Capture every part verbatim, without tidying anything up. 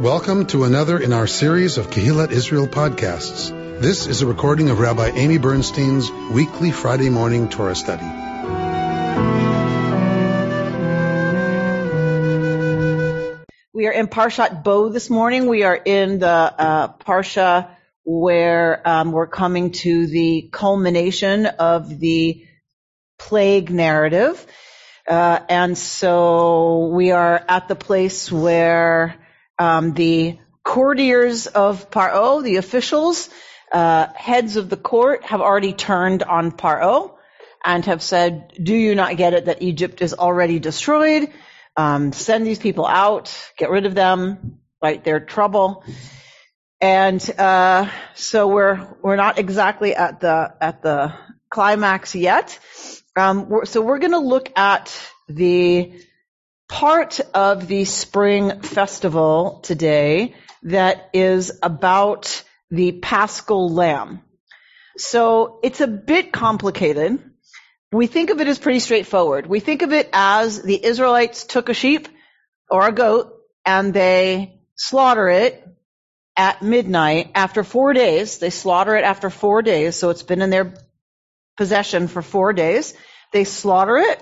Welcome to another in our series of Kehillat Israel podcasts. This is a recording of Rabbi Amy Bernstein's weekly Friday morning Torah study. We are in Parshat Bo this morning. We are in the uh, Parsha where um, we're coming to the culmination of the plague narrative. Uh, and so we are at the place where Um, the courtiers of Paro, the officials, uh, heads of the court, have already turned on Paro and have said, do you not get it that Egypt is already destroyed? Um, send these people out, get rid of them, right? They're trouble. And, uh, so we're, we're not exactly at the, at the climax yet. Um, we're, so we're going to look at the part of the spring festival today that is about the Paschal Lamb. So it's a bit complicated. We think of it as pretty straightforward. We think of it as the Israelites took a sheep or a goat and they slaughter it at midnight after four days. They slaughter it after four days. So it's been in their possession for four days. They slaughter it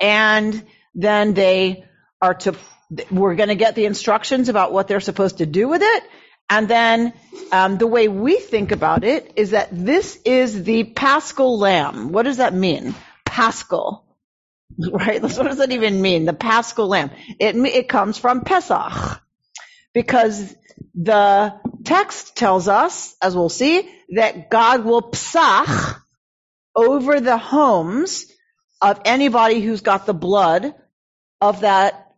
and then they are to, we're going to get the instructions about what they're supposed to do with it. And then um, the way we think about it is that this is the Paschal Lamb. What does that mean? Paschal, right? What does that even mean? The Paschal Lamb. It, it comes from Pesach, because the text tells us, as we'll see, that God will psach over the homes of anybody who's got the blood of that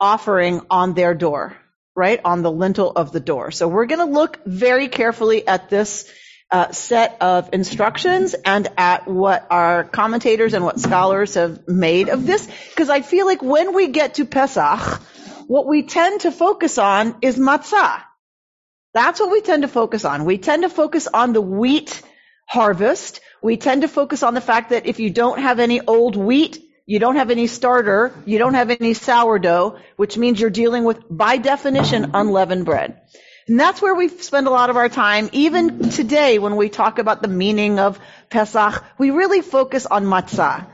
offering on their door, right? On the lintel of the door. So we're going to look very carefully at this uh, set of instructions and at what our commentators and what scholars have made of this, because I feel like when we get to Pesach, what we tend to focus on is matzah. That's what we tend to focus on. We tend to focus on the wheat harvest. We tend to focus on the fact that if you don't have any old wheat, you don't have any starter, you don't have any sourdough, which means you're dealing with, by definition, unleavened bread. And that's where we spend a lot of our time. Even today, when we talk about the meaning of Pesach, we really focus on matzah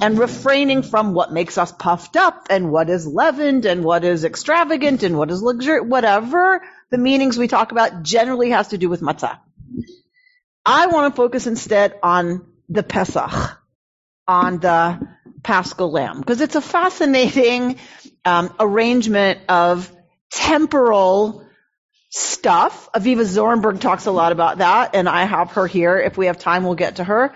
and refraining from what makes us puffed up and what is leavened and what is extravagant and what is luxurious. Whatever the meanings we talk about generally has to do with matzah. I want to focus instead on the Pesach, on the Paschal Lamb, because it's a fascinating um, arrangement of temporal stuff. Aviva Zornberg talks a lot about that, and I have her here. If we have time, we'll get to her.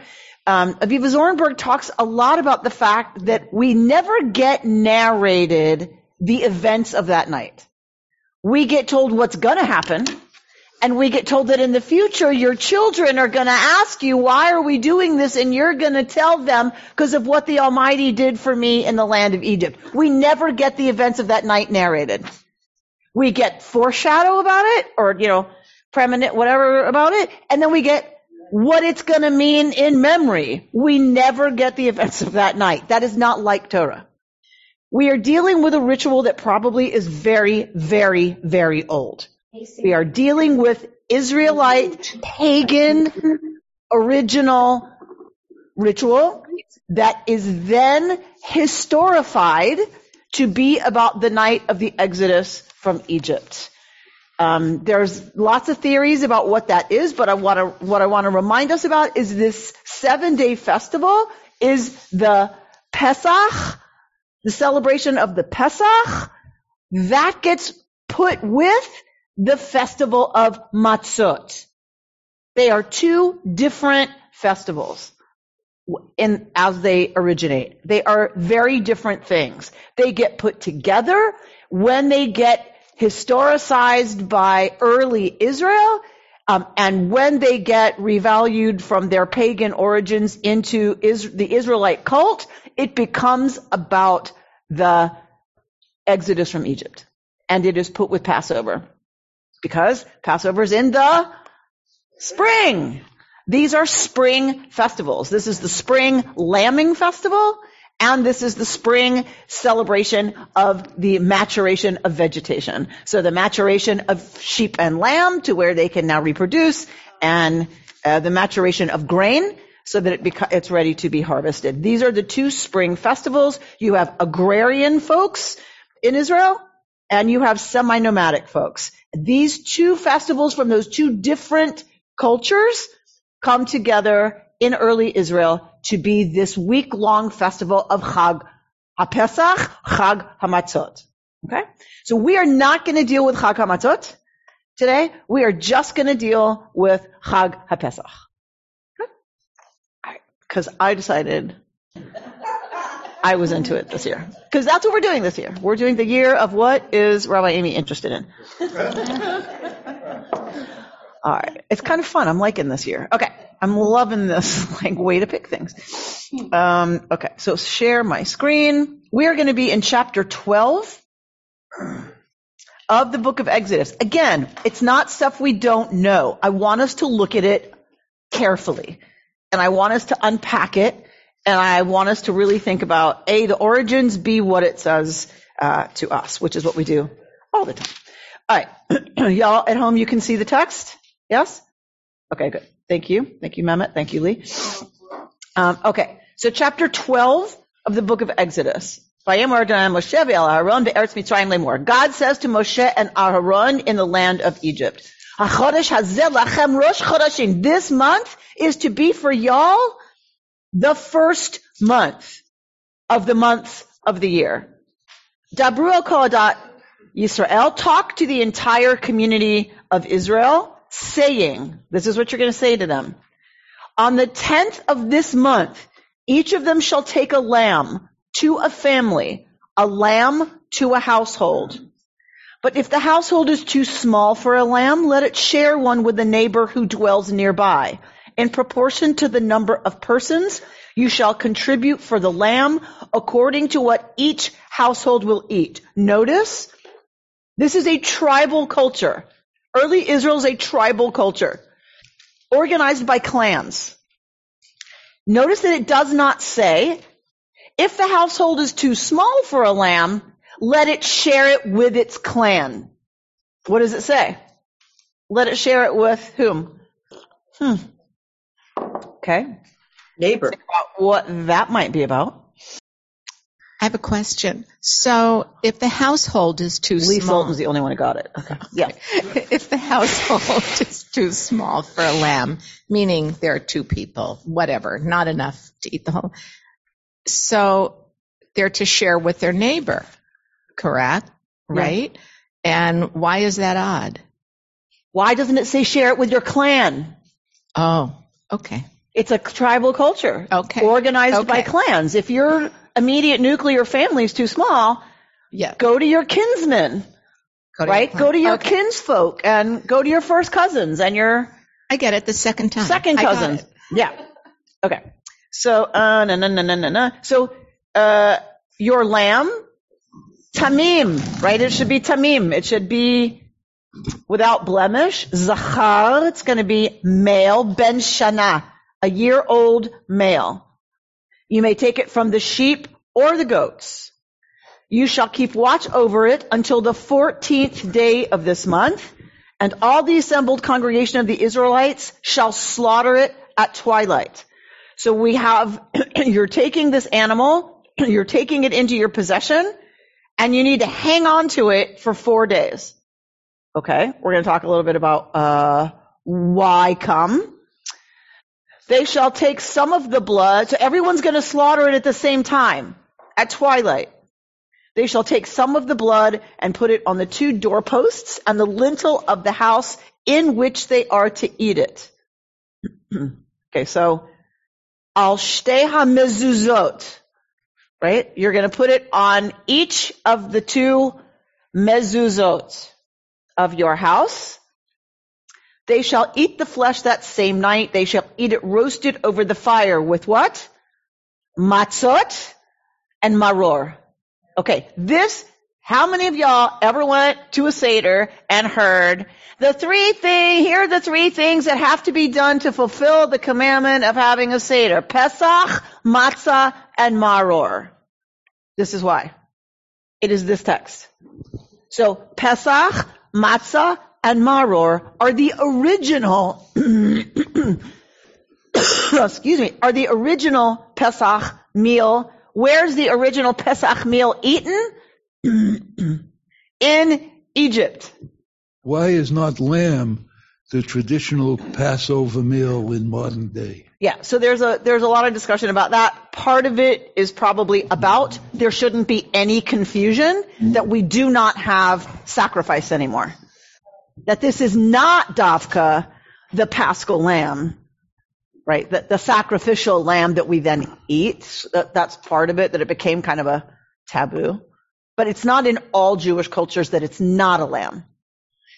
Um, Aviva Zornberg talks a lot about the fact that we never get narrated the events of that night. We get told what's going to happen. And we get told that in the future, your children are going to ask you, why are we doing this? And you're going to tell them, because of what the Almighty did for me in the land of Egypt. We never get the events of that night narrated. We get foreshadow about it, or, you know, premonite, whatever about it. And then we get what it's going to mean in memory. We never get the events of that night. That is not like Torah. We are dealing with a ritual that probably is very, very, very old. We are dealing with Israelite, pagan, original ritual that is then historified to be about the night of the Exodus from Egypt. Um, there's lots of theories about what that is, but I want to, what I want to remind us about is this seven-day festival is the Pesach, the celebration of the Pesach, that gets put with the festival of Matzot. They are two different festivals in, as they originate. They are very different things. They get put together when they get historicized by early Israel, um, and when they get revalued from their pagan origins into is, the Israelite cult, it becomes about the Exodus from Egypt. And it is put with Passover, because Passover's in the spring. These are spring festivals. This is the spring lambing festival, and this is the spring celebration of the maturation of vegetation. So the maturation of sheep and lamb to where they can now reproduce, and uh, the maturation of grain so that it beca- it's ready to be harvested. These are the two spring festivals. You have agrarian folks in Israel, and you have semi-nomadic folks. These two festivals from those two different cultures come together in early Israel to be this week-long festival of Chag HaPesach, Chag HaMatzot. Okay? So we are not going to deal with Chag HaMatzot today. We are just going to deal with Chag HaPesach. Because I decided I was into it this year. Because that's what we're doing this year. We're doing the year of what is Rabbi Amy interested in. All right. It's kind of fun. I'm liking this year. Okay. I'm loving this like way to pick things. Um, okay. So share my screen. We are going to be in chapter twelve of the book of Exodus. Again, it's not stuff we don't know. I want us to look at it carefully. And I want us to unpack it, and I want us to really think about, A, the origins, B, what it says uh to us, which is what we do all the time. All right. Y'all at home, you can see the text? Yes? Okay, good. Thank you. Thank you, Mehmet. Thank you, Lee. Um, okay. So chapter twelve of the book of Exodus. God says to Moshe and Aaron in the land of Egypt, this month is to be for y'all the first month of the months of the year. Dabru el kol hadat Yisrael, talk to the entire community of Israel, saying, this is what you're going to say to them. On the tenth of this month, each of them shall take a lamb to a family, a lamb to a household. But if the household is too small for a lamb, let it share one with the neighbor who dwells nearby. In proportion to the number of persons, you shall contribute for the lamb according to what each household will eat. Notice, this is a tribal culture. Early Israel is a tribal culture, organized by clans. Notice that it does not say, if the household is too small for a lamb, let it share it with its clan. What does it say? Let it share it with whom? Hmm. Okay. Neighbor. Think about what that might be about. I have a question. So if the household is too Lee small. Lee Fulton's the only one who got it. Okay. Yeah. If the household is too small for a lamb, meaning there are two people, whatever, not enough to eat the whole. So they're to share with their neighbor. Correct, right? Yeah. And why is that odd? Why doesn't it say share it with your clan? Oh, okay. It's a tribal culture, okay, organized okay. by clans. If your immediate nuclear family is too small, yeah. go to your kinsmen, go to right? Your go to your okay. kinsfolk and go to your first cousins and your... I get it the second time. Second cousins. Yeah. Okay. So, uh, na na na na na na. So, uh, your lamb... Tamim, right? It should be tamim. It should be without blemish. Zachar, it's going to be male. Ben shana, a year old male. You may take it from the sheep or the goats. You shall keep watch over it until the fourteenth day of this month. And all the assembled congregation of the Israelites shall slaughter it at twilight. So we have, you're taking this animal, you're taking it into your possession, and you need to hang on to it for four days. Okay, we're going to talk a little bit about uh why come. They shall take some of the blood. So everyone's going to slaughter it at the same time, at twilight. They shall take some of the blood and put it on the two doorposts and the lintel of the house in which they are to eat it. Okay, so, al shtei ha-mezuzot. Right? You're going to put it on each of the two mezuzot of your house. They shall eat the flesh that same night. They shall eat it roasted over the fire with what? Matzot and maror. Okay, this, how many of y'all ever went to a Seder and heard the three thing? Here are the three things that have to be done to fulfill the commandment of having a Seder. Pesach, matzah, and maror. This is why. It is this text. So Pesach, Matzah, and Maror are the original, excuse me, are the original Pesach meal. Where's the original Pesach meal eaten? In Egypt. Why is not lamb the traditional Passover meal in modern day? Yeah, so there's a there's a lot of discussion about that. Part of it is probably about there shouldn't be any confusion that we do not have sacrifice anymore. That this is not Davka, the Paschal Lamb, right? The, the sacrificial lamb that we then eat. That, that's part of it, that it became kind of a taboo. But it's not in all Jewish cultures that it's not a lamb.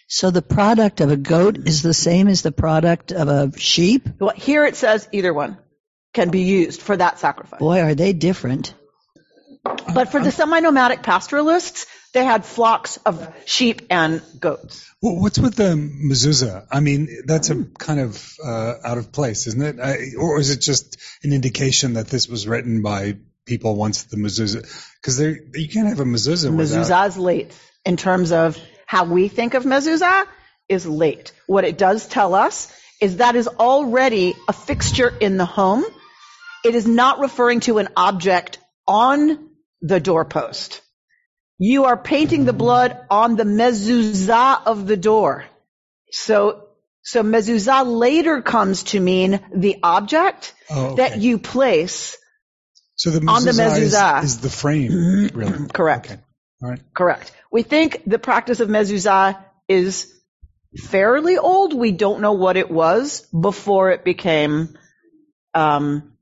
So the product of a goat is the same as the product of a sheep? Well, here it says either one can be used for that sacrifice. Boy, are they different. But for the semi-nomadic pastoralists, they had flocks of sheep and goats. Well, what's with the mezuzah? I mean, that's a kind of uh, out of place, isn't it? I, or is it just an indication that this was written by people once the mezuzah? Because you can't have a mezuzah mezuzah without... Mezuzah is late in terms of... How we think of mezuzah is late. What it does tell us is that is already a fixture in the home. It is not referring to an object on the doorpost. You are painting the blood on the mezuzah of the door. So, so mezuzah later comes to mean the object oh, okay. that you place so the on the mezuzah. Is, is the frame, really? Correct. Okay. All right. Correct. We think the practice of mezuzah is fairly old. We don't know what it was before it became um,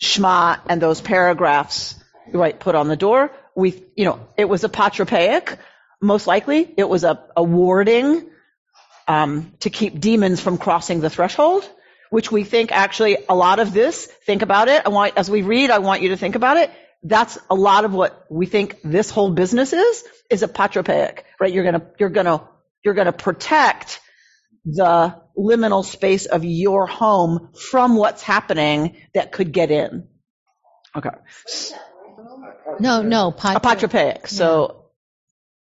Shema and those paragraphs right put on the door. We, you know, it was a patropaic, most likely. It was a, a warding um, to keep demons from crossing the threshold, which we think actually a lot of this. Think about it. I want, as we read, I want you to think about it. That's a lot of what we think this whole business is, is a patropaic, right? You're going to, you're going to, you're going to protect the liminal space of your home from what's happening that could get in. Okay. No, no. Patro- a patropaic. So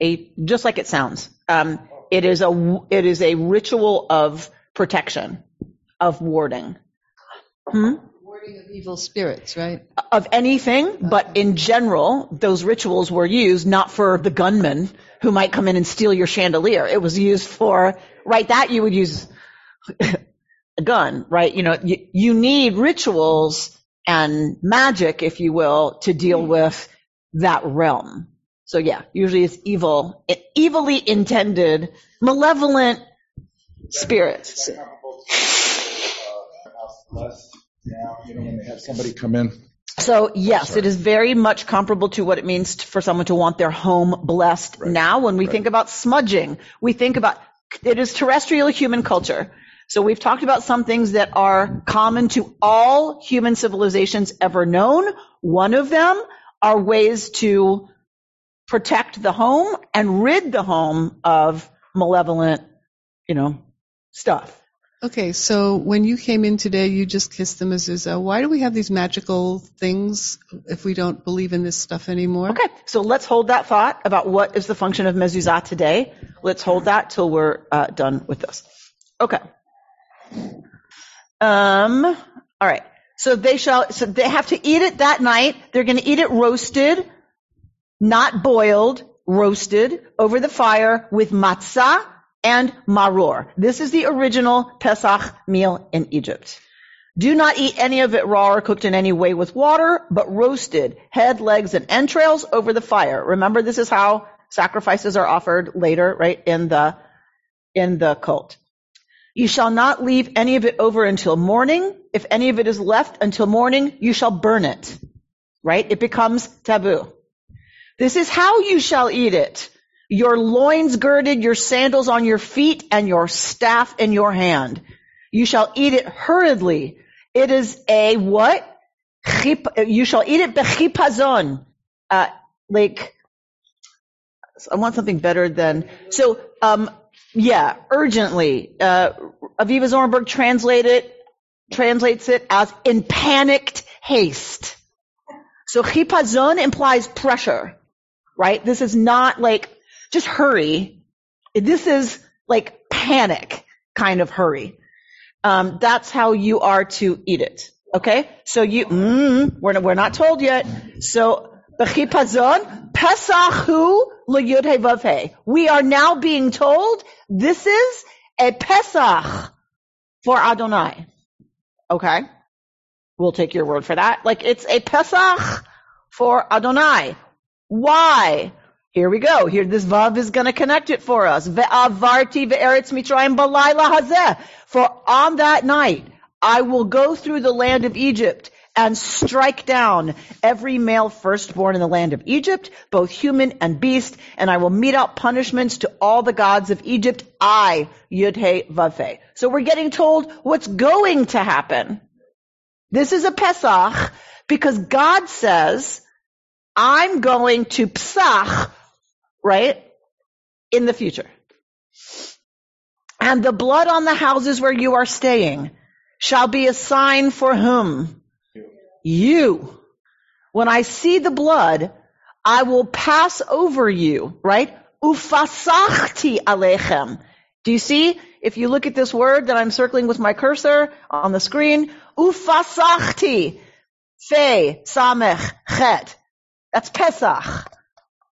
a, just like it sounds, um, it is a, it is a ritual of protection, of warding. Hmm? Of evil spirits, right? Of anything, but in general, those rituals were used not for the gunman who might come in and steal your chandelier. It was used for, right, that you would use a gun, right? You know, you, you need rituals and magic, if you will, to deal with that realm. So yeah, usually it's evil, evilly intended, malevolent spirits. Now, you know, when they have somebody come in. So, yes, it is very much comparable to what it means to, for someone to want their home blessed. Right. Now, when we right. think about smudging, we think about it is terrestrial human culture. So we've talked about some things that are common to all human civilizations ever known. One of them are ways to protect the home and rid the home of malevolent, you know, stuff. Okay, so when you came in today, you just kissed the mezuzah. Why do we have these magical things if we don't believe in this stuff anymore? Okay, so let's hold that thought about what is the function of mezuzah today. Let's hold that till we're uh, done with this. Okay. Um. All right. So they shall. So they have to eat it that night. They're going to eat it roasted, not boiled, roasted over the fire with matzah and maror. This is the original Pesach meal in Egypt. Do not eat any of it raw or cooked in any way with water, but roasted, head, legs, and entrails over the fire. Remember, this is how sacrifices are offered later, right, in the, in the cult. You shall not leave any of it over until morning. If any of it is left until morning, you shall burn it, right? It becomes taboo. This is how you shall eat it. Your loins girded, your sandals on your feet, and your staff in your hand. You shall eat it hurriedly. It is a what? You shall eat it bechipazon. Uh, like, I want something better than, so, um, yeah, urgently. Uh, Aviva Zornberg translate it, translates it as in panicked haste. So chipazon implies pressure, right? This is not like just hurry. This is like panic kind of hurry. Um, that's how you are to eat it. Okay? So you, mm, we're, we're not told yet. So, b'chipazon, pesachu l'yud-heh-vav-heh. We are now being told this is a Pesach for Adonai. Okay? We'll take your word for that. Like, it's a Pesach for Adonai. Why? Here we go. Here, this Vav is going to connect it for us. Ve'avarti ve'eretz Mitzrayim balayla hazeh. For on that night, I will go through the land of Egypt and strike down every male firstborn in the land of Egypt, both human and beast, and I will mete out punishments to all the gods of Egypt. I, Yod-Heh-Vav-Heh. So we're getting told what's going to happen. This is a Pesach because God says, I'm going to Pesach, right, in the future. And the blood on the houses where you are staying shall be a sign for whom? You. you. When I see the blood, I will pass over you, right? Ufasachti alechem. Do you see? If you look at this word that I'm circling with my cursor on the screen, ufasachti, fe, samech, chet. That's Pesach.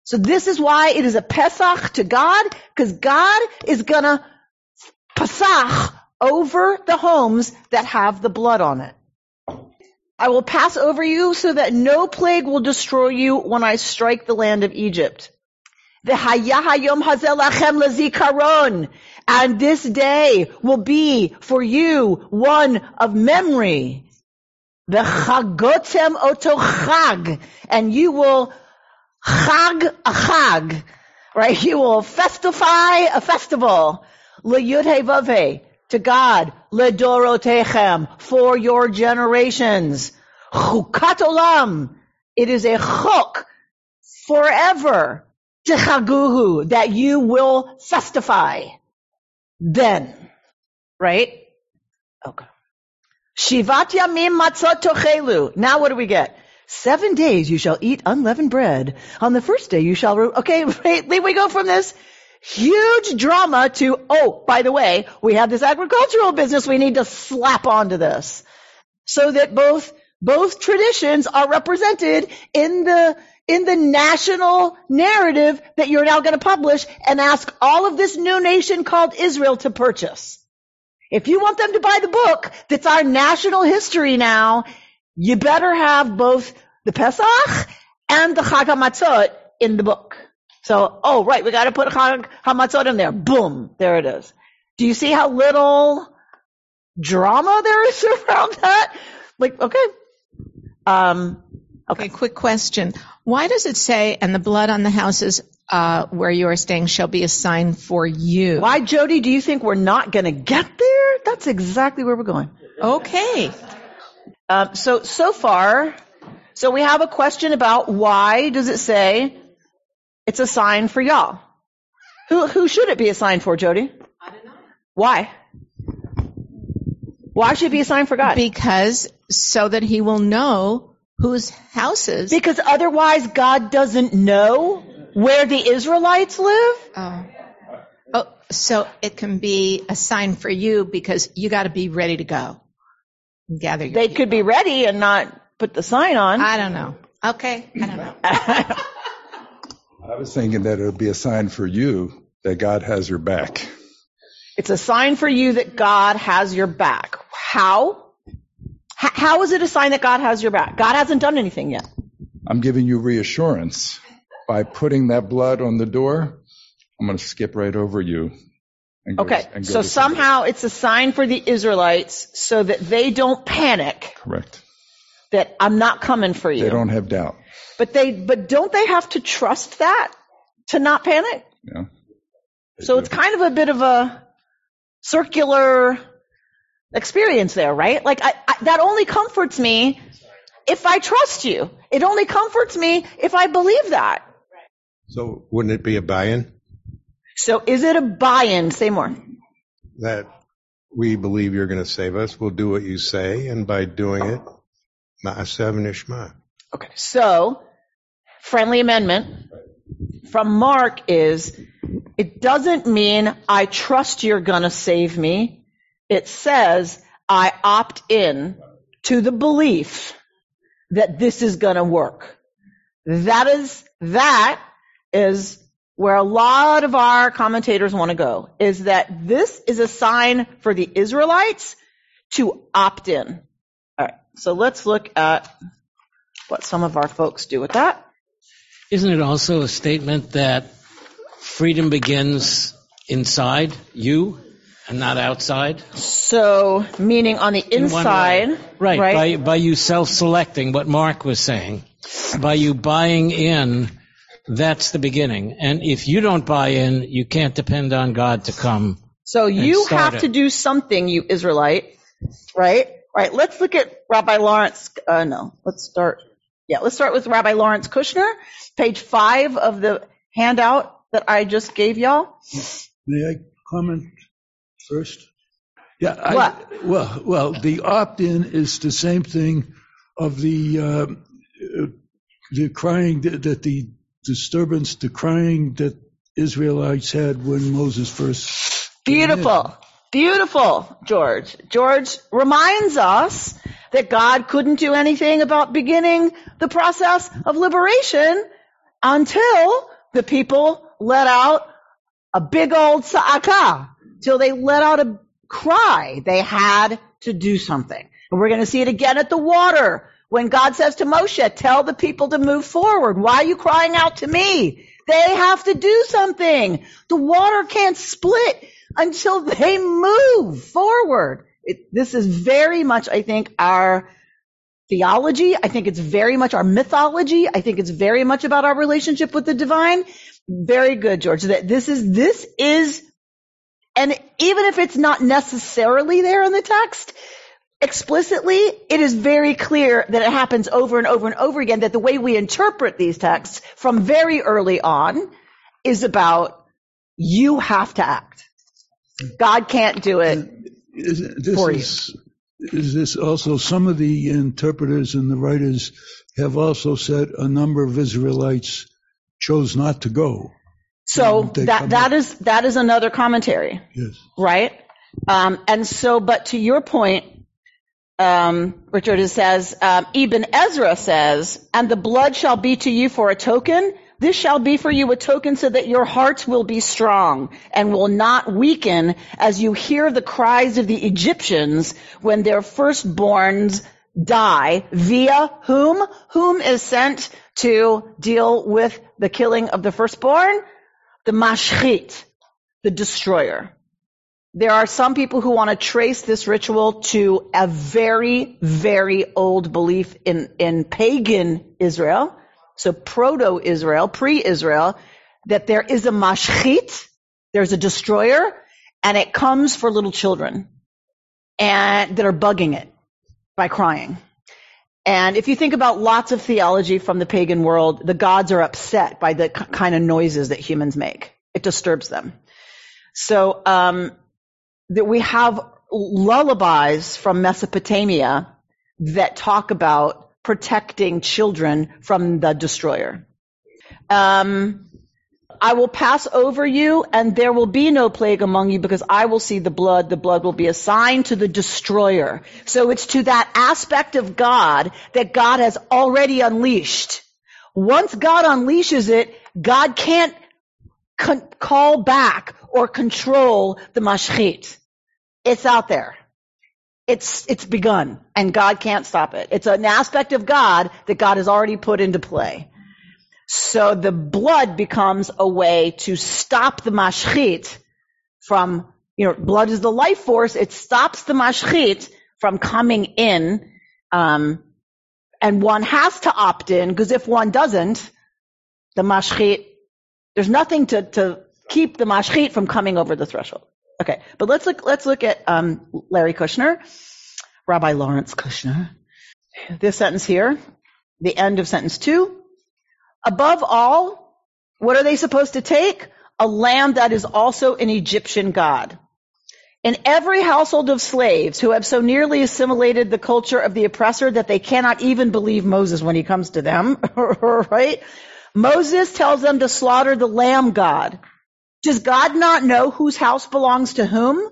So this is why it is a Pesach to God, because God is gonna Pesach over the homes that have the blood on it. I will pass over you so that no plague will destroy you when I strike the land of Egypt. And this day will be for you one of memory. V'chagotem oto chag. And you will chag a chag. Right? You will festify a festival. L'yud-heh-vav-heh. To God, ledorotechem, for your generations. Chukat olam, it is a chok, forever, techaguhu, that you will festify. Then, right? Okay. Shivat yamim matzot tochelu. Now what do we get? Seven days you shall eat unleavened bread. On the first day you shall... Re- okay, right, we go from this huge drama to, oh, by the way, we have this agricultural business we need to slap onto this so that both, both traditions are represented in the, in the national narrative that you're now going to publish and ask all of this new nation called Israel to purchase. If you want them to buy the book that's our national history now, you better have both the Pesach and the Chag HaMatzot in the book. So, oh, right, we got to put Chag HaMatzot in there. Boom, there it is. Do you see how little drama there is around that? Like, okay. Um, okay. Okay, quick question. Why does it say, and the blood on the houses uh, where you are staying shall be a sign for you? Why, Jody, do you think we're not going to get there? That's exactly where we're going. Okay. Um, so, so far, so we have a question about why does it say... It's a sign for y'all. Who who should it be a sign for, Jody? I don't know. Why? Why should it be a sign for God? Because so that he will know whose houses. Because otherwise God doesn't know where the Israelites live. Oh. Oh, so it can be a sign for you because you got to be ready to go. Gather your They people. Could be ready and not put the sign on. I don't know. Okay, I don't know. I was thinking that it would be a sign for you that God has your back. It's a sign for you that God has your back. How? H- how is it a sign that God has your back? God hasn't done anything yet. I'm giving you reassurance by putting that blood on the door. I'm going to skip right over you. And go, okay. And go so somehow somebody. It's a sign for the Israelites so that they don't panic. Correct. That I'm not coming for you. They don't have doubt. But they, but don't they have to trust that to not panic? Yeah. So do. It's kind of a bit of a circular experience there, right? Like I, I, that only comforts me if I trust you. It only comforts me if I believe that. So wouldn't it be a buy-in? So is it a buy-in? Say more. That we believe you're going to save us. We'll do what you say. And by doing it, ma'aseh v'nishma. Okay, so friendly amendment from Mark is, it doesn't mean I trust you're going to save me. It says I opt in to the belief that this is going to work. That is, that is where a lot of our commentators want to go, is that this is a sign for the Israelites to opt in. All right, so let's look at what some of our folks do with that. Isn't it also a statement that freedom begins inside you and not outside? So, meaning on the inside. In right, right? By, by you self-selecting what Mark was saying, by you buying in, that's the beginning. And if you don't buy in, you can't depend on God to come. So you have it. to do something, you Israelite, right? All right, let's look at Rabbi Lawrence. Uh, no, let's start. Yeah, let's start with Rabbi Lawrence Kushner, page five of the handout that I just gave y'all. May I comment first? Yeah. What? I, well, well, the opt-in is the same thing of the uh, the crying that, that the disturbance, the crying that Israelites had when Moses first. Beautiful, beautiful, George. George reminds us that God couldn't do anything about beginning the process of liberation until the people let out a big old sa'aka, till they let out a cry. They had to do something. And we're going to see it again at the water when God says to Moshe, tell the people to move forward. Why are you crying out to me? They have to do something. The water can't split until they move forward. It, this is very much, I think, our theology. I think it's very much our mythology. I think it's very much about our relationship with the divine. Very good, George. This is, this is, and even if it's not necessarily there in the text explicitly, it is very clear that it happens over and over and over again, that the way we interpret these texts from very early on is about you have to act. God can't do it. Is, this is, is this also some of the interpreters and the writers have also said a number of Israelites chose not to go. So that that up. is that is another commentary. Yes. Right? Um, and so, but to your point, um, Richard, it says, um, Ibn Ezra says, and the blood shall be to you for a token. This shall be for you a token so that your hearts will be strong and will not weaken as you hear the cries of the Egyptians when their firstborns die via whom? Whom is sent to deal with the killing of the firstborn? The Mashchit, the destroyer. There are some people who want to trace this ritual to a very, very old belief in, in pagan Israel. So proto-Israel, pre-Israel, that there is a mashchit, there's a destroyer, and it comes for little children and that are bugging it by crying. And if you think about lots of theology from the pagan world, the gods are upset by the k- kind of noises that humans make. It disturbs them. So um, that we have lullabies from Mesopotamia that talk about protecting children from the destroyer. Um, I will pass over you, and there will be no plague among you, because I will see the blood. The blood will be a sign to the destroyer. So it's to that aspect of God that God has already unleashed. Once God unleashes it, God can't con- call back or control the mashchit. It's out there. It's, it's begun, and God can't stop it. It's an aspect of God that God has already put into play. So the blood becomes a way to stop the mashchit from, you know, blood is the life force. It stops the mashchit from coming in, um, and one has to opt in, because if one doesn't, the mashchit, there's nothing to, to keep the mashchit from coming over the threshold. Okay, but let's look, let's look at, um, Larry Kushner, Rabbi Lawrence Kushner. This sentence here, the end of sentence two. Above all, what are they supposed to take? A lamb that is also an Egyptian god. In every household of slaves who have so nearly assimilated the culture of the oppressor that they cannot even believe Moses when he comes to them, right? Moses tells them to slaughter the lamb god. Does God not know whose house belongs to whom?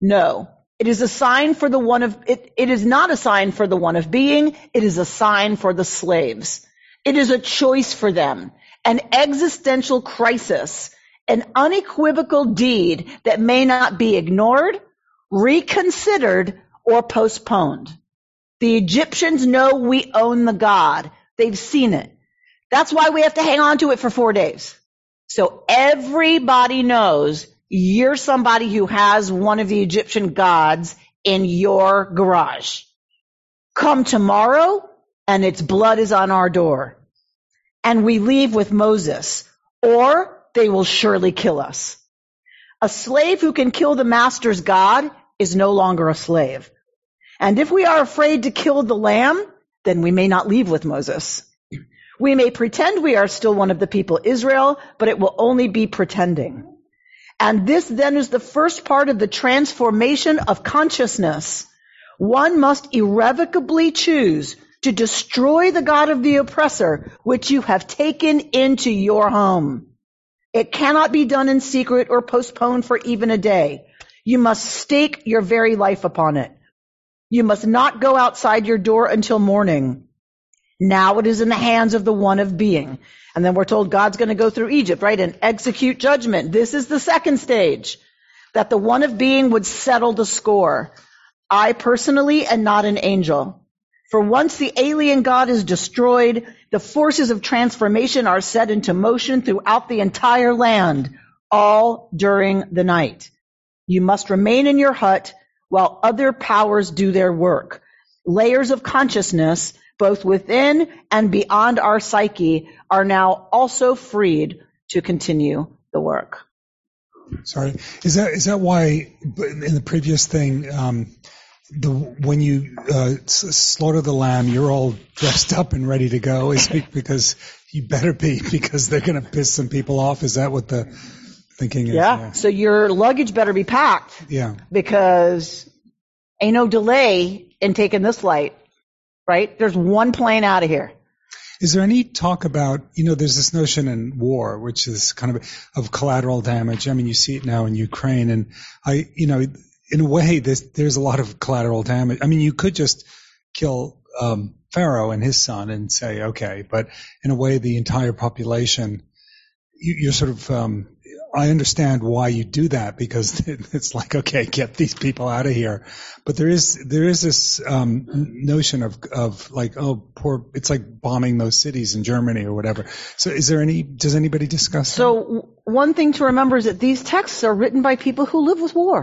No. It is a sign for the one of, it, it is not a sign for the one of being. It is a sign for the slaves. It is a choice for them, an existential crisis, an unequivocal deed that may not be ignored, reconsidered, or postponed. The Egyptians know we own the God. They've seen it. That's why we have to hang on to it for four days. So everybody knows you're somebody who has one of the Egyptian gods in your garage. Come tomorrow, and its blood is on our door. And we leave with Moses, or they will surely kill us. A slave who can kill the master's God is no longer a slave. And if we are afraid to kill the lamb, then we may not leave with Moses. We may pretend we are still one of the people Israel, but it will only be pretending. And this then is the first part of the transformation of consciousness. One must irrevocably choose to destroy the God of the oppressor, which you have taken into your home. It cannot be done in secret or postponed for even a day. You must stake your very life upon it. You must not go outside your door until morning. Now it is in the hands of the one of being. And then we're told God's going to go through Egypt, right, and execute judgment. This is the second stage, that the one of being would settle the score. I personally am not an angel. For once the alien god is destroyed, the forces of transformation are set into motion throughout the entire land, all during the night. You must remain in your hut while other powers do their work. Layers of consciousness, both within and beyond our psyche, are now also freed to continue the work. Sorry, is that is that why in the previous thing, um The, when you uh, slaughter the lamb, you're all dressed up and ready to go? Is it because you better be, because they're going to piss some people off? Is that what the thinking is? Yeah. There? So your luggage better be packed. Yeah. Because ain't no delay in taking this flight, right? There's one plane out of here. Is there any talk about, you know, there's this notion in war, which is kind of of collateral damage. I mean, you see it now in Ukraine, and I, you know. In a way, there's, there's a lot of collateral damage. I mean, you could just kill um, Pharaoh and his son and say, okay, but in a way, the entire population, you, you're sort of um, – I understand why you do that, because it's like, okay, get these people out of here. But there is there is this um, notion of, of like, oh, poor – it's like bombing those cities in Germany or whatever. So is there any – does anybody discuss that? So one thing to remember is that these texts are written by people who live with war.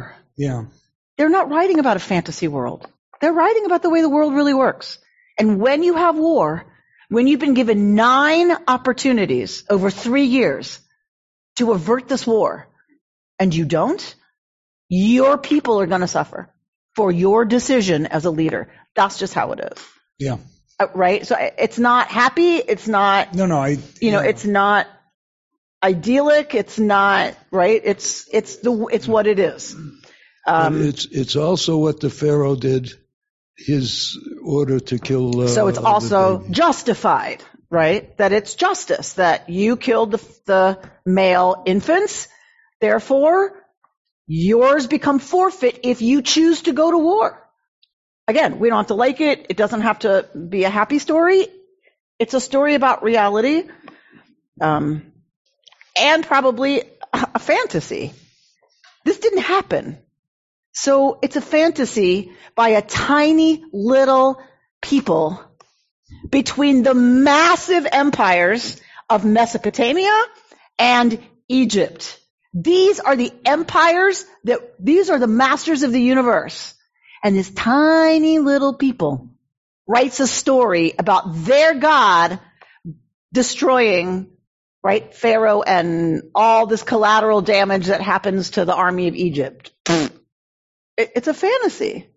Yeah. They're not writing about a fantasy world. They're writing about the way the world really works. And when you have war, when you've been given nine opportunities over three years to avert this war, and you don't, your people are going to suffer for your decision as a leader. That's just how it is. Yeah. Uh, right? So it's not happy. It's not, no, no, I, you know, yeah. It's not idyllic. It's not, right? It's, it's the, it's what it is. Um, it's it's also what the Pharaoh did, his order to kill. Uh, so it's also justified, right? That it's justice, that you killed the, the male infants, therefore yours become forfeit if you choose to go to war. Again, we don't have to like it. It doesn't have to be a happy story. It's a story about reality, um, and probably a fantasy. This didn't happen. So it's a fantasy by a tiny little people between the massive empires of Mesopotamia and Egypt. These are the empires that, these are the masters of the universe. And this tiny little people writes a story about their God destroying, right, Pharaoh and all this collateral damage that happens to the army of Egypt. It's a fantasy.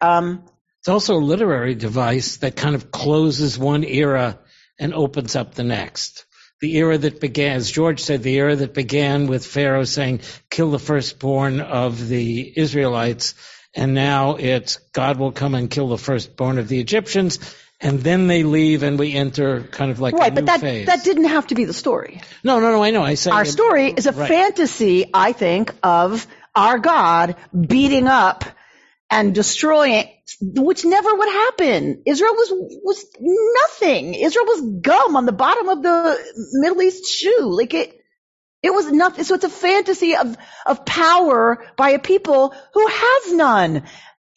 Um, it's also a literary device that kind of closes one era and opens up the next. the era that began, as George said, the era that began with Pharaoh saying, kill the firstborn of the Israelites, and now it's God will come and kill the firstborn of the Egyptians, and then they leave and we enter kind of like right, a new that, phase. Right, but that didn't have to be the story. No, no, no, I know. I say Our it, story is a right. fantasy, I think, of our God beating up and destroying, which never would happen. Israel was was nothing. Israel was gum on the bottom of the Middle East shoe. Like it, it was nothing. So it's a fantasy of of power by a people who has none.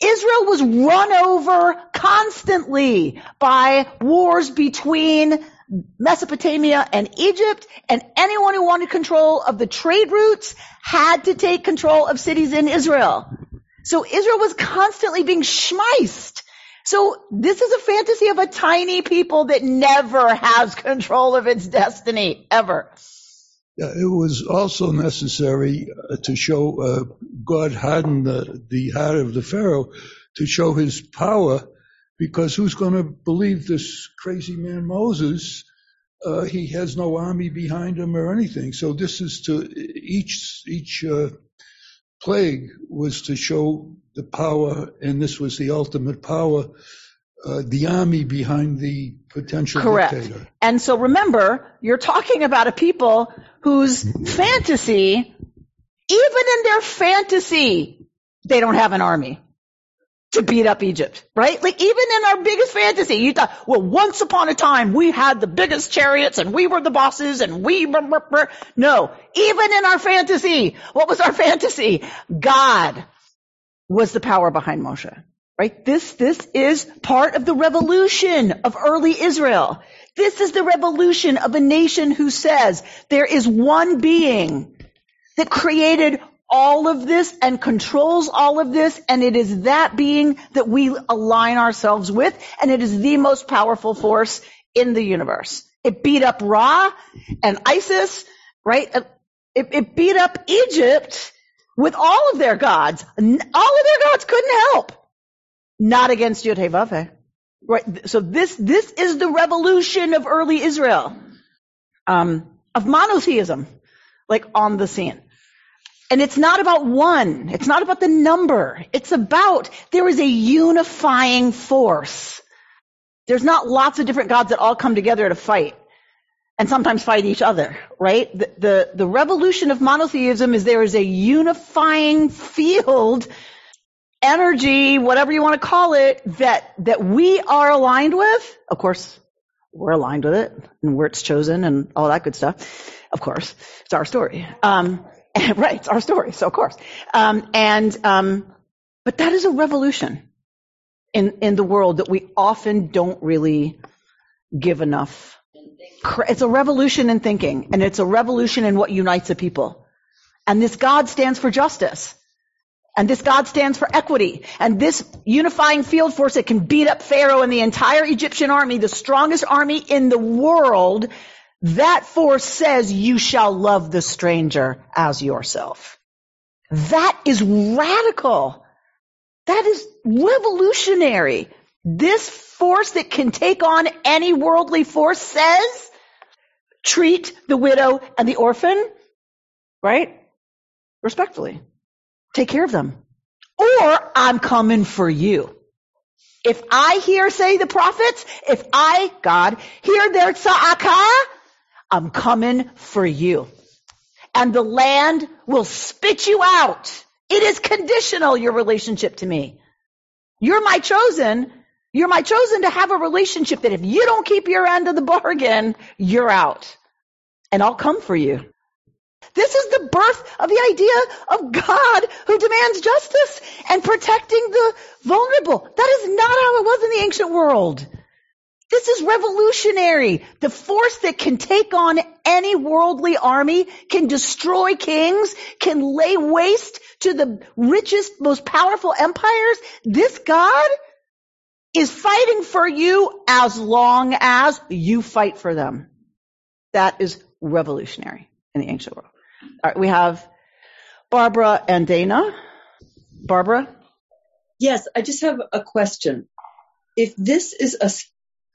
Israel was run over constantly by wars between Mesopotamia and Egypt, and anyone who wanted control of the trade routes had to take control of cities in Israel. So Israel was constantly being schmeiced. So this is a fantasy of a tiny people that never has control of its destiny, ever. Yeah, it was also necessary uh, to show uh, God hardened the, the heart of the Pharaoh to show his power, because who's going to believe this crazy man Moses? Uh, he has no army behind him or anything. So this is to each each. Uh, plague was to show the power, and this was the ultimate power, uh, the army behind the potential Correct. dictator. Correct. And so remember, you're talking about a people whose fantasy, even in their fantasy, they don't have an army to beat up Egypt, right? Like even in our biggest fantasy, you thought, well, once upon a time we had the biggest chariots and we were the bosses and we, blah, blah, blah. No, even in our fantasy, what was our fantasy? God was the power behind Moshe, right? This, this is part of the revolution of early Israel. This is the revolution of a nation who says there is one being that created all of this and controls all of this, and it is that being that we align ourselves with, and it is the most powerful force in the universe. It beat up Ra and Isis, right? It, it beat up Egypt with all of their gods. All of their gods couldn't help. Not against Yod-Heh-Vav-Heh. Right? So this, this is the revolution of early Israel, um, of monotheism, like on the scene. And it's not about one. It's not about the number. It's about there is a unifying force. There's not lots of different gods that all come together to fight and sometimes fight each other, right? The, the, the revolution of monotheism is there is a unifying field, energy, whatever you want to call it, that, that we are aligned with. Of course, we're aligned with it and where it's chosen and all that good stuff. Of course, it's our story. Um, Right, it's our story, so of course. Um, and um, but that is a revolution in in the world that we often don't really give enough. Cre- it's a revolution in thinking, and it's a revolution in what unites a people. And this God stands for justice, and this God stands for equity, and this unifying field force that can beat up Pharaoh and the entire Egyptian army, the strongest army in the world. That force says you shall love the stranger as yourself. That is radical. That is revolutionary. This force that can take on any worldly force says treat the widow and the orphan, right? Respectfully. Take care of them. Or I'm coming for you. If I hear, say the prophets, if I, God, hear their tza'akah, I'm coming for you. And the land will spit you out. It is conditional, your relationship to me. You're my chosen. You're my chosen to have a relationship that if you don't keep your end of the bargain, you're out. And I'll come for you. This is the birth of the idea of God who demands justice and protecting the vulnerable. That is not how it was in the ancient world. This is revolutionary. The force that can take on any worldly army, can destroy kings, can lay waste to the richest, most powerful empires. This God is fighting for you as long as you fight for them. That is revolutionary in the ancient world. All right, we have Barbara and Dana. Barbara? Yes, I just have a question. If this is a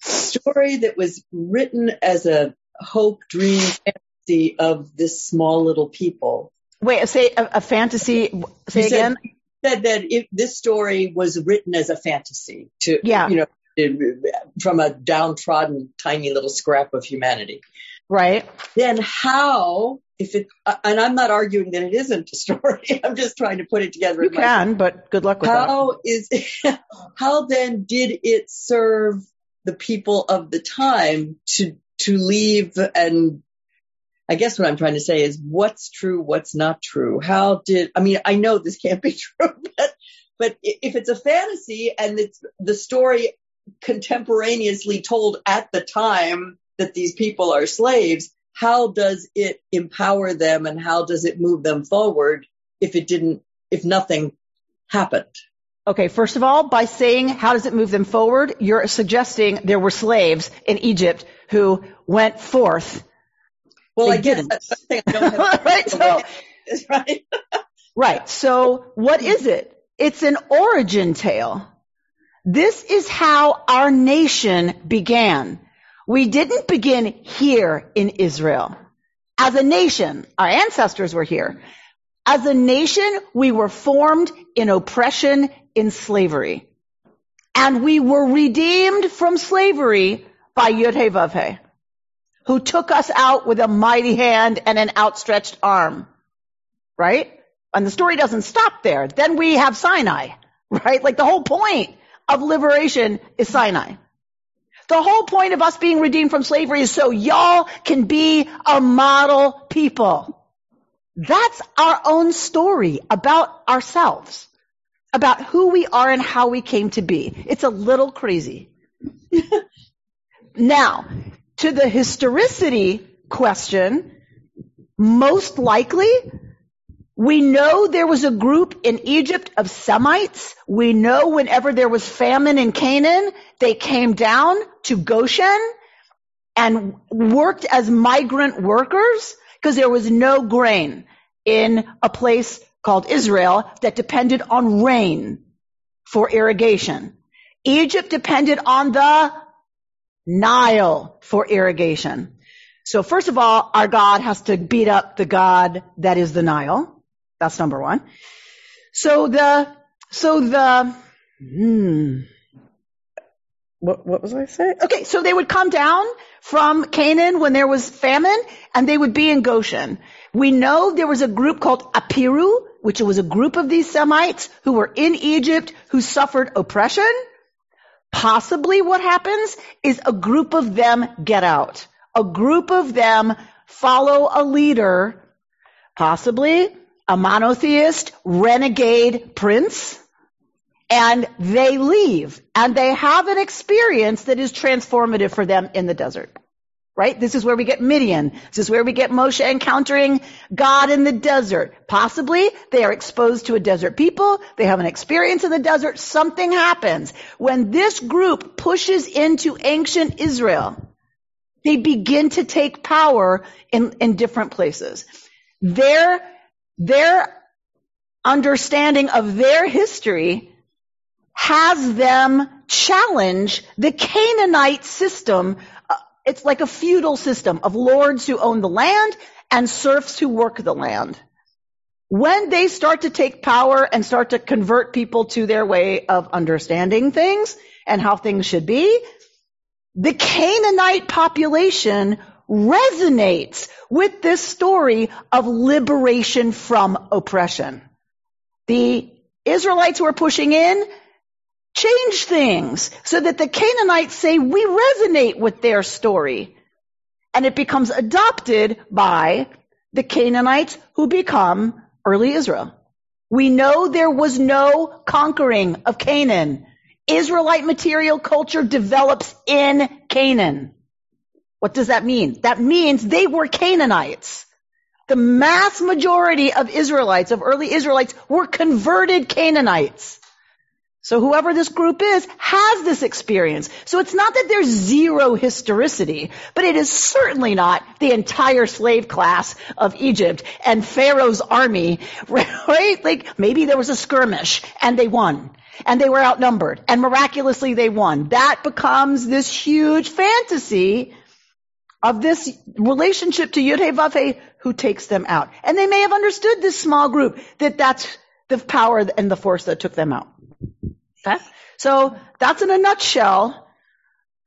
story that was written as a, hope, dream, fantasy of this small little people. Wait, say a, a fantasy. Say he again. Said, he said that if this story was written as a fantasy to, yeah. you know, from a downtrodden, tiny little scrap of humanity. Right. Then how, if it, and I'm not arguing that it isn't a story. I'm just trying to put it together. You can, but good luck with that. How is, how then did it serve the people of the time to, to leave? And I guess what I'm trying to say is what's true, what's not true. How did, I mean, I know this can't be true, but, but if it's a fantasy and it's the story contemporaneously told at the time that these people are slaves, how does it empower them and how does it move them forward if it didn't, if nothing happened? Okay, first of all, by saying how does it move them forward, you're suggesting there were slaves in Egypt who went forth. Well, they I guess that's something I don't have right, so, right? Right. So what is it? It's an origin tale. This is how our nation began. We didn't begin here in Israel. As a nation, our ancestors were here. As a nation, we were formed in oppression, in slavery. And we were redeemed from slavery by Yod-Heh-Vav-Heh, who took us out with a mighty hand and an outstretched arm. Right? And the story doesn't stop there. Then we have Sinai. Right? Like the whole point of liberation is Sinai. The whole point of us being redeemed from slavery is so y'all can be a model people. That's our own story about ourselves, about who we are and how we came to be. It's a little crazy. Now, to the historicity question, most likely, we know there was a group in Egypt of Semites. We know whenever there was famine in Canaan, they came down to Goshen and worked as migrant workers because there was no grain in a place called Israel that depended on rain for irrigation. Egypt depended on the Nile for irrigation. So first of all, our God has to beat up the God that is the Nile. That's number one. So the, so the, hmm, what, what was I saying? Okay, so they would come down from Canaan when there was famine, and they would be in Goshen. We know there was a group called Apiru, which was a group of these Semites who were in Egypt who suffered oppression. Possibly what happens is a group of them get out. A group of them follow a leader, possibly a monotheist, renegade prince, and they leave, and they have an experience that is transformative for them in the desert, right? This is where we get Midian. This is where we get Moshe encountering God in the desert. Possibly they are exposed to a desert people. They have an experience in the desert. Something happens. When this group pushes into ancient Israel, they begin to take power in, in different places. Their Their understanding of their history has them challenge the Canaanite system. It's like a feudal system of lords who own the land and serfs who work the land. When they start to take power and start to convert people to their way of understanding things and how things should be, the Canaanite population resonates with this story of liberation from oppression. The Israelites who are pushing in change things so that the Canaanites say, we resonate with their story. And it becomes adopted by the Canaanites who become early Israel. We know there was no conquering of Canaan. Israelite material culture develops in Canaan. What does that mean? That means they were Canaanites. The mass majority of Israelites, of early Israelites, were converted Canaanites. So whoever this group is has this experience. So it's not that there's zero historicity, but it is certainly not the entire slave class of Egypt and Pharaoh's army, right? Like maybe there was a skirmish and they won and they were outnumbered and miraculously they won. That becomes this huge fantasy of this relationship to Yod-Heh-Vav-Heh who takes them out. And they may have understood, this small group, that that's the power and the force that took them out. Okay? So that's in a nutshell.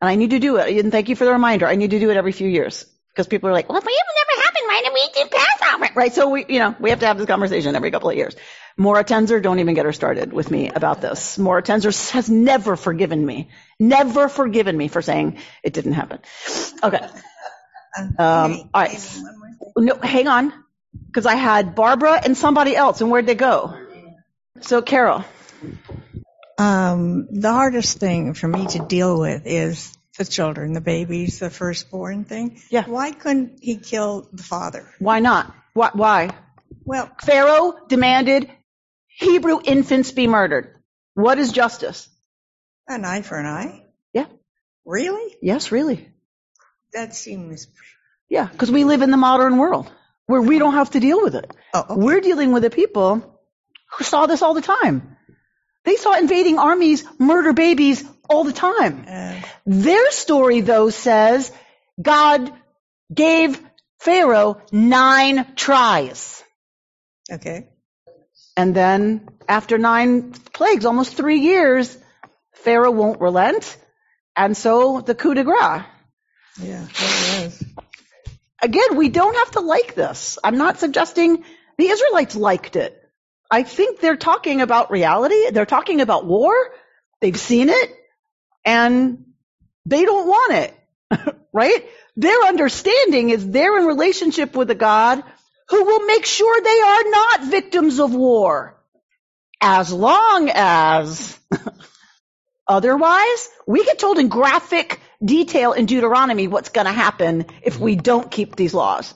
And I need to do it. And thank you for the reminder. I need to do it every few years. Because people are like, well, it never happened, right? And we did Passover. Right? So we, you know, we have to have this conversation every couple of years. Maura Tenzer, don't even get her started with me about this. Maura Tenzer has never forgiven me. Never forgiven me for saying it didn't happen. Okay. Um, all right. No, hang on. Because I had Barbara and somebody else. And where'd they go? So, Carol. Um, the hardest thing for me to deal with is the children, the babies, the firstborn thing. Yeah. Why couldn't he kill the father? Why not? Why? Why? Well, Pharaoh demanded Hebrew infants be murdered. What is justice? An eye for an eye? Yeah. Really? Yes, really. That seems... Yeah, because we live in the modern world where we don't have to deal with it. Oh, okay. We're dealing with the people who saw this all the time. They saw invading armies murder babies all the time. Uh, Their story, though, says God gave Pharaoh nine tries. Okay. And then after nine plagues, almost three years, Pharaoh won't relent. And so the coup de grace. Yeah, that is. Again, we don't have to like this. I'm not suggesting the Israelites liked it. I think they're talking about reality. They're talking about war. They've seen it, and they don't want it, right? Their understanding is they're in relationship with a God who will make sure they are not victims of war, as long as otherwise, we get told in graphic detail in Deuteronomy what's going to happen if we don't keep these laws,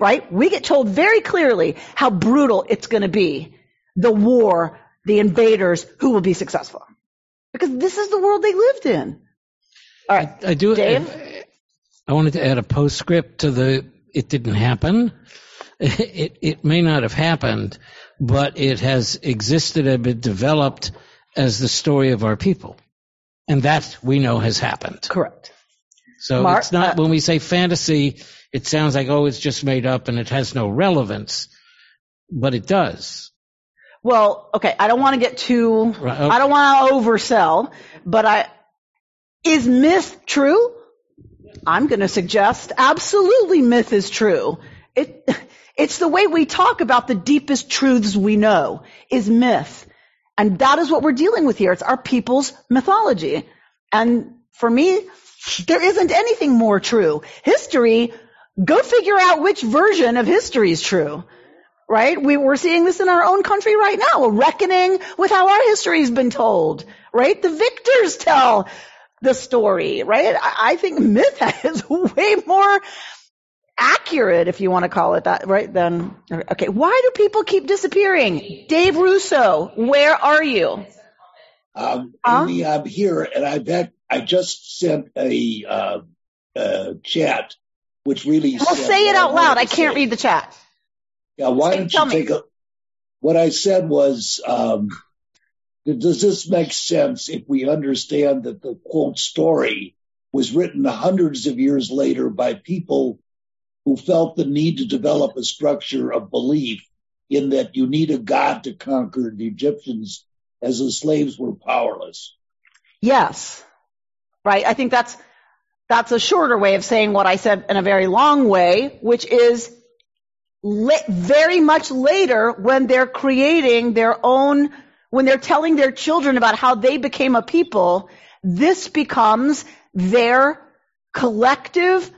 right? We get told very clearly how brutal it's going to be. The war, the invaders, who will be successful. Because this is the world they lived in. All right, I, I do, Dave? I, I wanted to add a postscript to the, it didn't happen. It, it may not have happened, but it has existed and been developed as the story of our people. And that we know has happened. Correct. So Mark, it's not, uh, when we say fantasy, it sounds like, oh, it's just made up and it has no relevance. But it does. Well, okay, I don't want to get too, right, okay. I don't want to oversell, but I, is myth true? I'm going to suggest absolutely myth is true. It, it's the way we talk about the deepest truths we know is myth. And that is what we're dealing with here. It's our people's mythology. And for me, there isn't anything more true. History, go figure out which version of history is true. Right? We we're seeing this in our own country right now, a reckoning with how our history's been told. Right? The victors tell the story, right? I, I think myth is way more accurate, if you want to call it that, right? Then okay. Why do people keep disappearing? Dave Russo, where are you? Um huh? Amy, I'm here, and I bet I just sent a uh, uh chat which really Well say it out loud. I can't read the chat. Yeah, why don't you take a, what I said was, um, does this make sense if we understand that the, quote, story was written hundreds of years later by people who felt the need to develop a structure of belief in that you need a god to conquer the Egyptians as the slaves were powerless? Yes. Right. I think that's, that's a shorter way of saying what I said in a very long way, which is, very much later when they're creating their own, when they're telling their children about how they became a people, this becomes their collective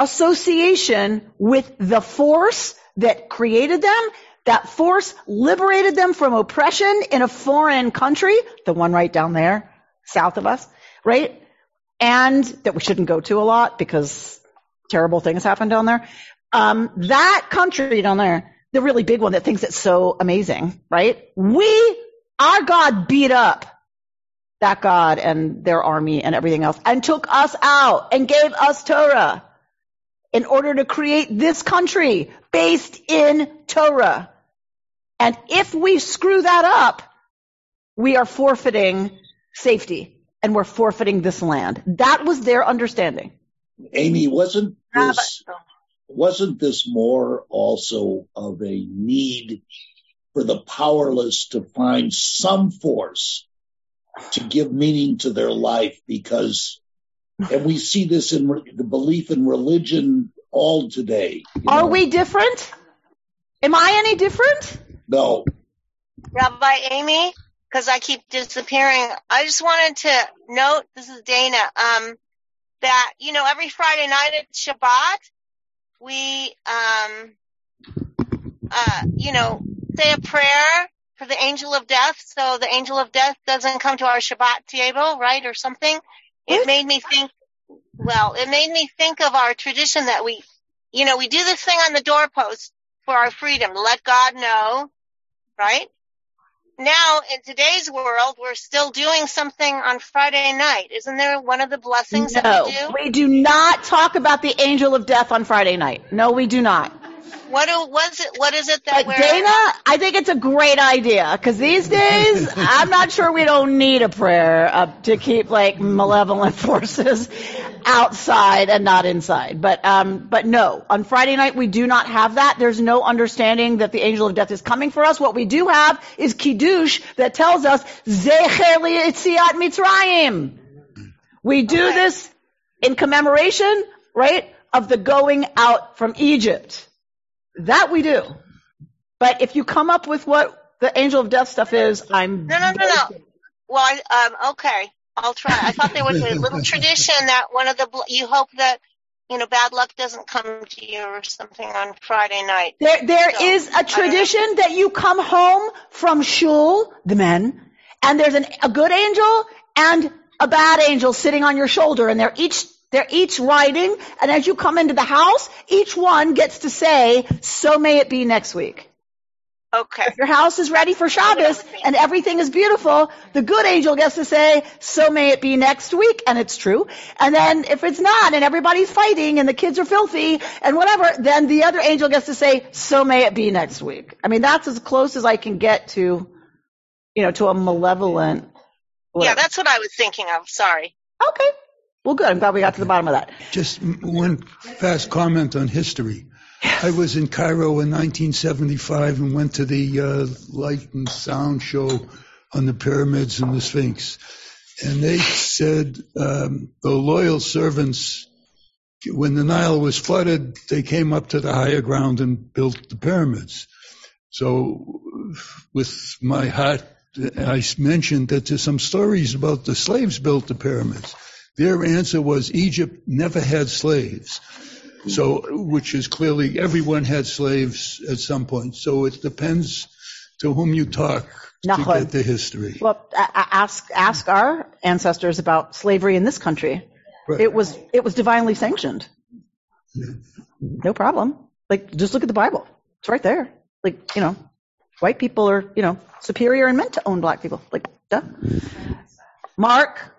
association with the force that created them. That force liberated them from oppression in a foreign country, the one right down there, south of us, right? And that we shouldn't go to a lot because terrible things happen down there. Um, that country down there, the really big one that thinks it's so amazing, right? We, our God beat up that God and their army and everything else and took us out and gave us Torah in order to create this country based in Torah. And if we screw that up, we are forfeiting safety and we're forfeiting this land. That was their understanding. Amy, wasn't this wasn't this more also of a need for the powerless to find some force to give meaning to their life? Because, and we see this in re- the belief in religion all today. Are know? we different? Am I any different? No. Rabbi Amy, because I keep disappearing, I just wanted to note, this is Dana, um, that, you know, every Friday night at Shabbat, we, um, uh, you know, say a prayer for the angel of death, so the angel of death doesn't come to our Shabbat table, right, or something. It made me think, well, it made me think of our tradition that we, you know, we do this thing on the doorpost for our freedom, let God know, right? Now, in today's world, we're still doing something on Friday night. Isn't there one of the blessings no, that we do? No, we do not talk about the angel of death on Friday night. No, we do not. What was it? What is it that but we're... Dana, I think it's a great idea, because these days, I'm not sure we don't need a prayer uh, to keep, like, malevolent forces outside and not inside. But um, but no, on Friday night, we do not have that. There's no understanding that the angel of death is coming for us. What we do have is Kiddush that tells us, Zecher Li'etziat Mitzrayim. We do okay. this in commemoration, right, of the going out from Egypt. That we do. But if you come up with what the angel of death stuff is, I'm... No, no, no, no. Well, I, um, okay. I'll try. I thought there was a little tradition that one of the... Bl- you hope that, you know, bad luck doesn't come to you or something on Friday night. There, there so, is a tradition that you come home from shul, the men, and there's an, a good angel and a bad angel sitting on your shoulder, and they're each... They're each writing, and as you come into the house, each one gets to say, so may it be next week. Okay. If your house is ready for Shabbos and everything is beautiful, the good angel gets to say, so may it be next week, and it's true. And then if it's not, and everybody's fighting, and the kids are filthy, and whatever, then the other angel gets to say, so may it be next week. I mean, that's as close as I can get to, you know, to a malevolent... Whatever. Yeah, that's what I was thinking of. Sorry. Okay. Well, good. I'm glad we got to the bottom of that. Just one fast comment on history. Yes. I was in Cairo in nineteen seventy-five and went to the uh, light and sound show on the pyramids and the Sphinx. And they said um, the loyal servants, when the Nile was flooded, they came up to the higher ground and built the pyramids. So with my heart, I mentioned that there's some stories about the slaves built the pyramids. Their answer was Egypt never had slaves, so which is clearly everyone had slaves at some point. So it depends to whom you talk Nahum. to get the history. Well, ask ask our ancestors about slavery in this country. Right. It was it was divinely sanctioned. Yeah. No problem. Like, just look at the Bible. It's right there. Like, you know, white people are, you know, superior and meant to own black people. Like, duh. Mark.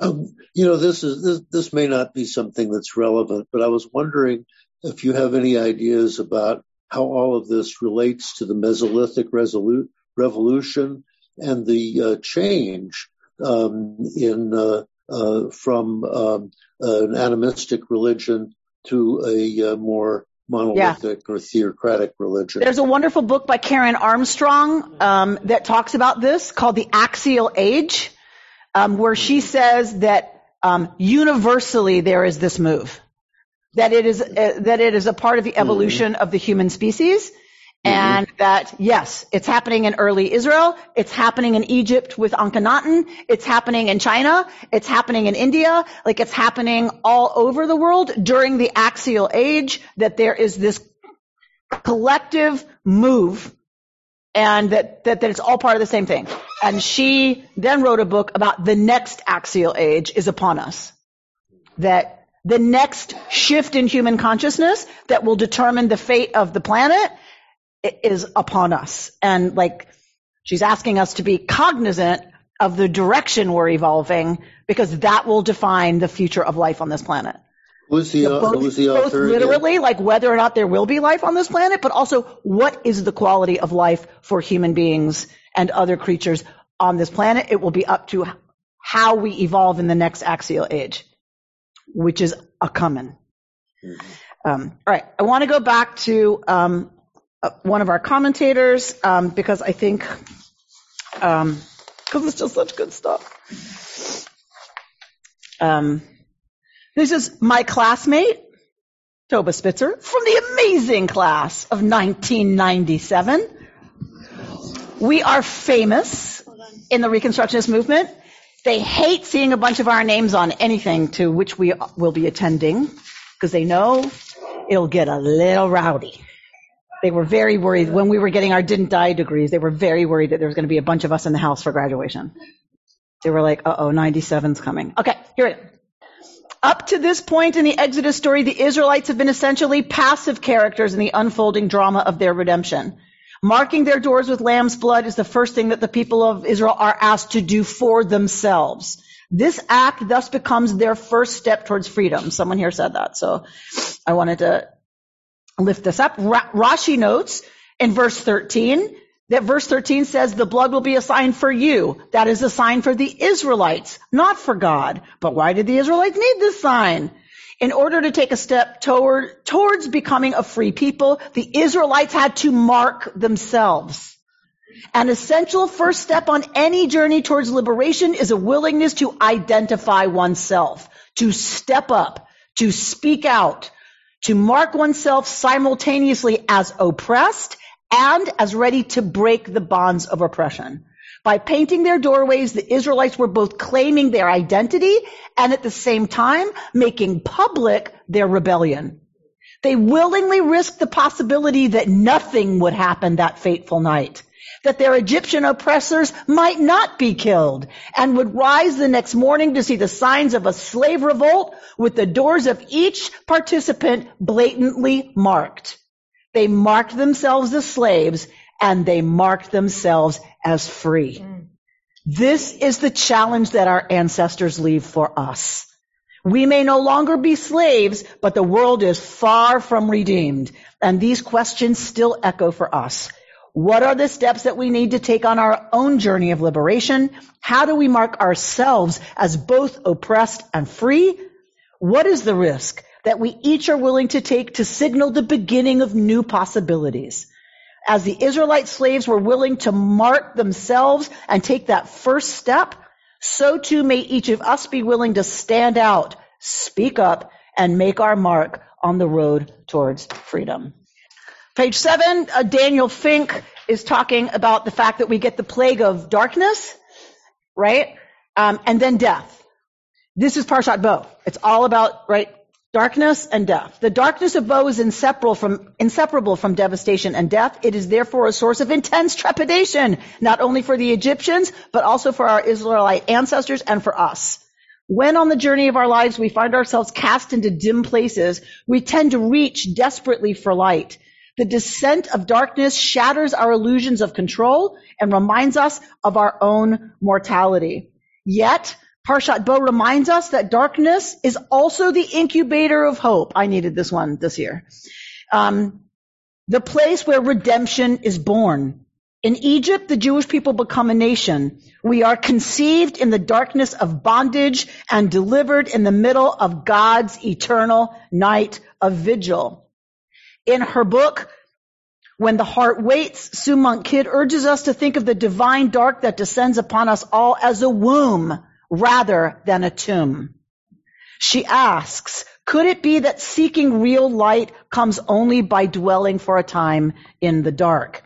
Um, you know, this is this, this may not be something that's relevant, but I was wondering if you have any ideas about how all of this relates to the Mesolithic resolu- Revolution and the uh, change um, in uh, uh, from um, uh, an animistic religion to a uh, more monolithic yeah. or theocratic religion. There's a wonderful book by Karen Armstrong um, that talks about this called The Axial Age. Um, where she says that um, universally there is this move, that it is uh, that it is a part of the evolution mm-hmm. of the human species, mm-hmm. and that yes, it's happening in early Israel, it's happening in Egypt with Akhenaten, it's happening in China, it's happening in India, like it's happening all over the world during the Axial Age. That there is this collective move. And that, that, that it's all part of the same thing. And she then wrote a book about the next axial age is upon us. That the next shift in human consciousness that will determine the fate of the planet is upon us. And like, she's asking us to be cognizant of the direction we're evolving, because that will define the future of life on this planet. Who's the, so both, who's the author? Both literally, again? Like whether or not there will be life on this planet, but also what is the quality of life for human beings and other creatures on this planet? It will be up to how we evolve in the next axial age. which is a coming. Mm-hmm. Um, all right. I want to go back to um, uh, one of our commentators um, because I think um, because it's just such good stuff. Um, this is my classmate, Toba Spitzer, from the amazing class of nineteen ninety-seven. We are famous in the Reconstructionist movement. They hate seeing a bunch of our names on anything to which we will be attending because they know it'll get a little rowdy. They were very worried when we were getting our didn't die degrees. They were very worried that there was going to be a bunch of us in the house for graduation. They were like, uh-oh, ninety-seven's coming. Okay, here it is. Up to this point in the Exodus story, the Israelites have been essentially passive characters in the unfolding drama of their redemption. Marking their doors with lamb's blood is the first thing that the people of Israel are asked to do for themselves. This act thus becomes their first step towards freedom. Someone here said that, so I wanted to lift this up. Ra- Rashi notes in verse thirteen that verse thirteen says the blood will be a sign for you. That is a sign for the Israelites, not for God. But why did the Israelites need this sign? In order to take a step toward, towards becoming a free people, the Israelites had to mark themselves. An essential first step on any journey towards liberation is a willingness to identify oneself, to step up, to speak out, to mark oneself simultaneously as oppressed and as ready to break the bonds of oppression. By painting their doorways, the Israelites were both claiming their identity and at the same time making public their rebellion. They willingly risked the possibility that nothing would happen that fateful night, that their Egyptian oppressors might not be killed and would rise the next morning to see the signs of a slave revolt with the doors of each participant blatantly marked. They marked themselves as slaves and they marked themselves as free. Mm. This is the challenge that our ancestors leave for us. We may no longer be slaves, but the world is far from redeemed. And these questions still echo for us. What are the steps that we need to take on our own journey of liberation? How do we mark ourselves as both oppressed and free? What is the risk that we each are willing to take to signal the beginning of new possibilities? As the Israelite slaves were willing to mark themselves and take that first step, so too may each of us be willing to stand out, speak up, and make our mark on the road towards freedom. Page seven, uh, Daniel Fink is talking about the fact that we get the plague of darkness, right? Um, and then death. This is Parshat Bo. It's all about, right? Darkness and death. The darkness of Bo is inseparable from, inseparable from devastation and death. It is therefore a source of intense trepidation, not only for the Egyptians, but also for our Israelite ancestors and for us. When on the journey of our lives we find ourselves cast into dim places, we tend to reach desperately for light. The descent of darkness shatters our illusions of control and reminds us of our own mortality. Yet, Parshat Bo reminds us that darkness is also the incubator of hope. I needed this one this year. Um, the place where redemption is born. In Egypt, the Jewish people become a nation. We are conceived in the darkness of bondage and delivered in the middle of God's eternal night of vigil. In her book, When the Heart Waits, Sue Monk Kidd urges us to think of the divine dark that descends upon us all as a womb, rather than a tomb. She asks, could it be that seeking real light comes only by dwelling for a time in the dark?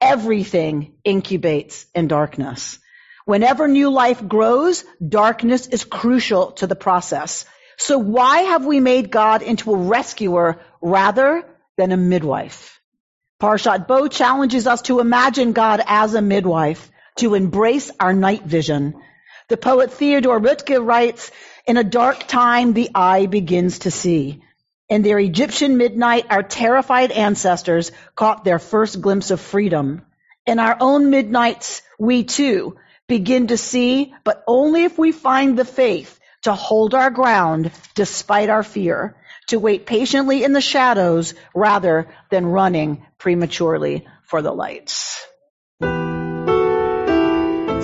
Everything incubates in darkness. Whenever new life grows, darkness is crucial to the process. So why have we made God into a rescuer rather than a midwife? Parshat Bo challenges us to imagine God as a midwife, to embrace our night vision. The poet Theodore Rootke writes, in a dark time, the eye begins to see. In their Egyptian midnight, our terrified ancestors caught their first glimpse of freedom. In our own midnights, we too begin to see, but only if we find the faith to hold our ground despite our fear, to wait patiently in the shadows rather than running prematurely for the lights.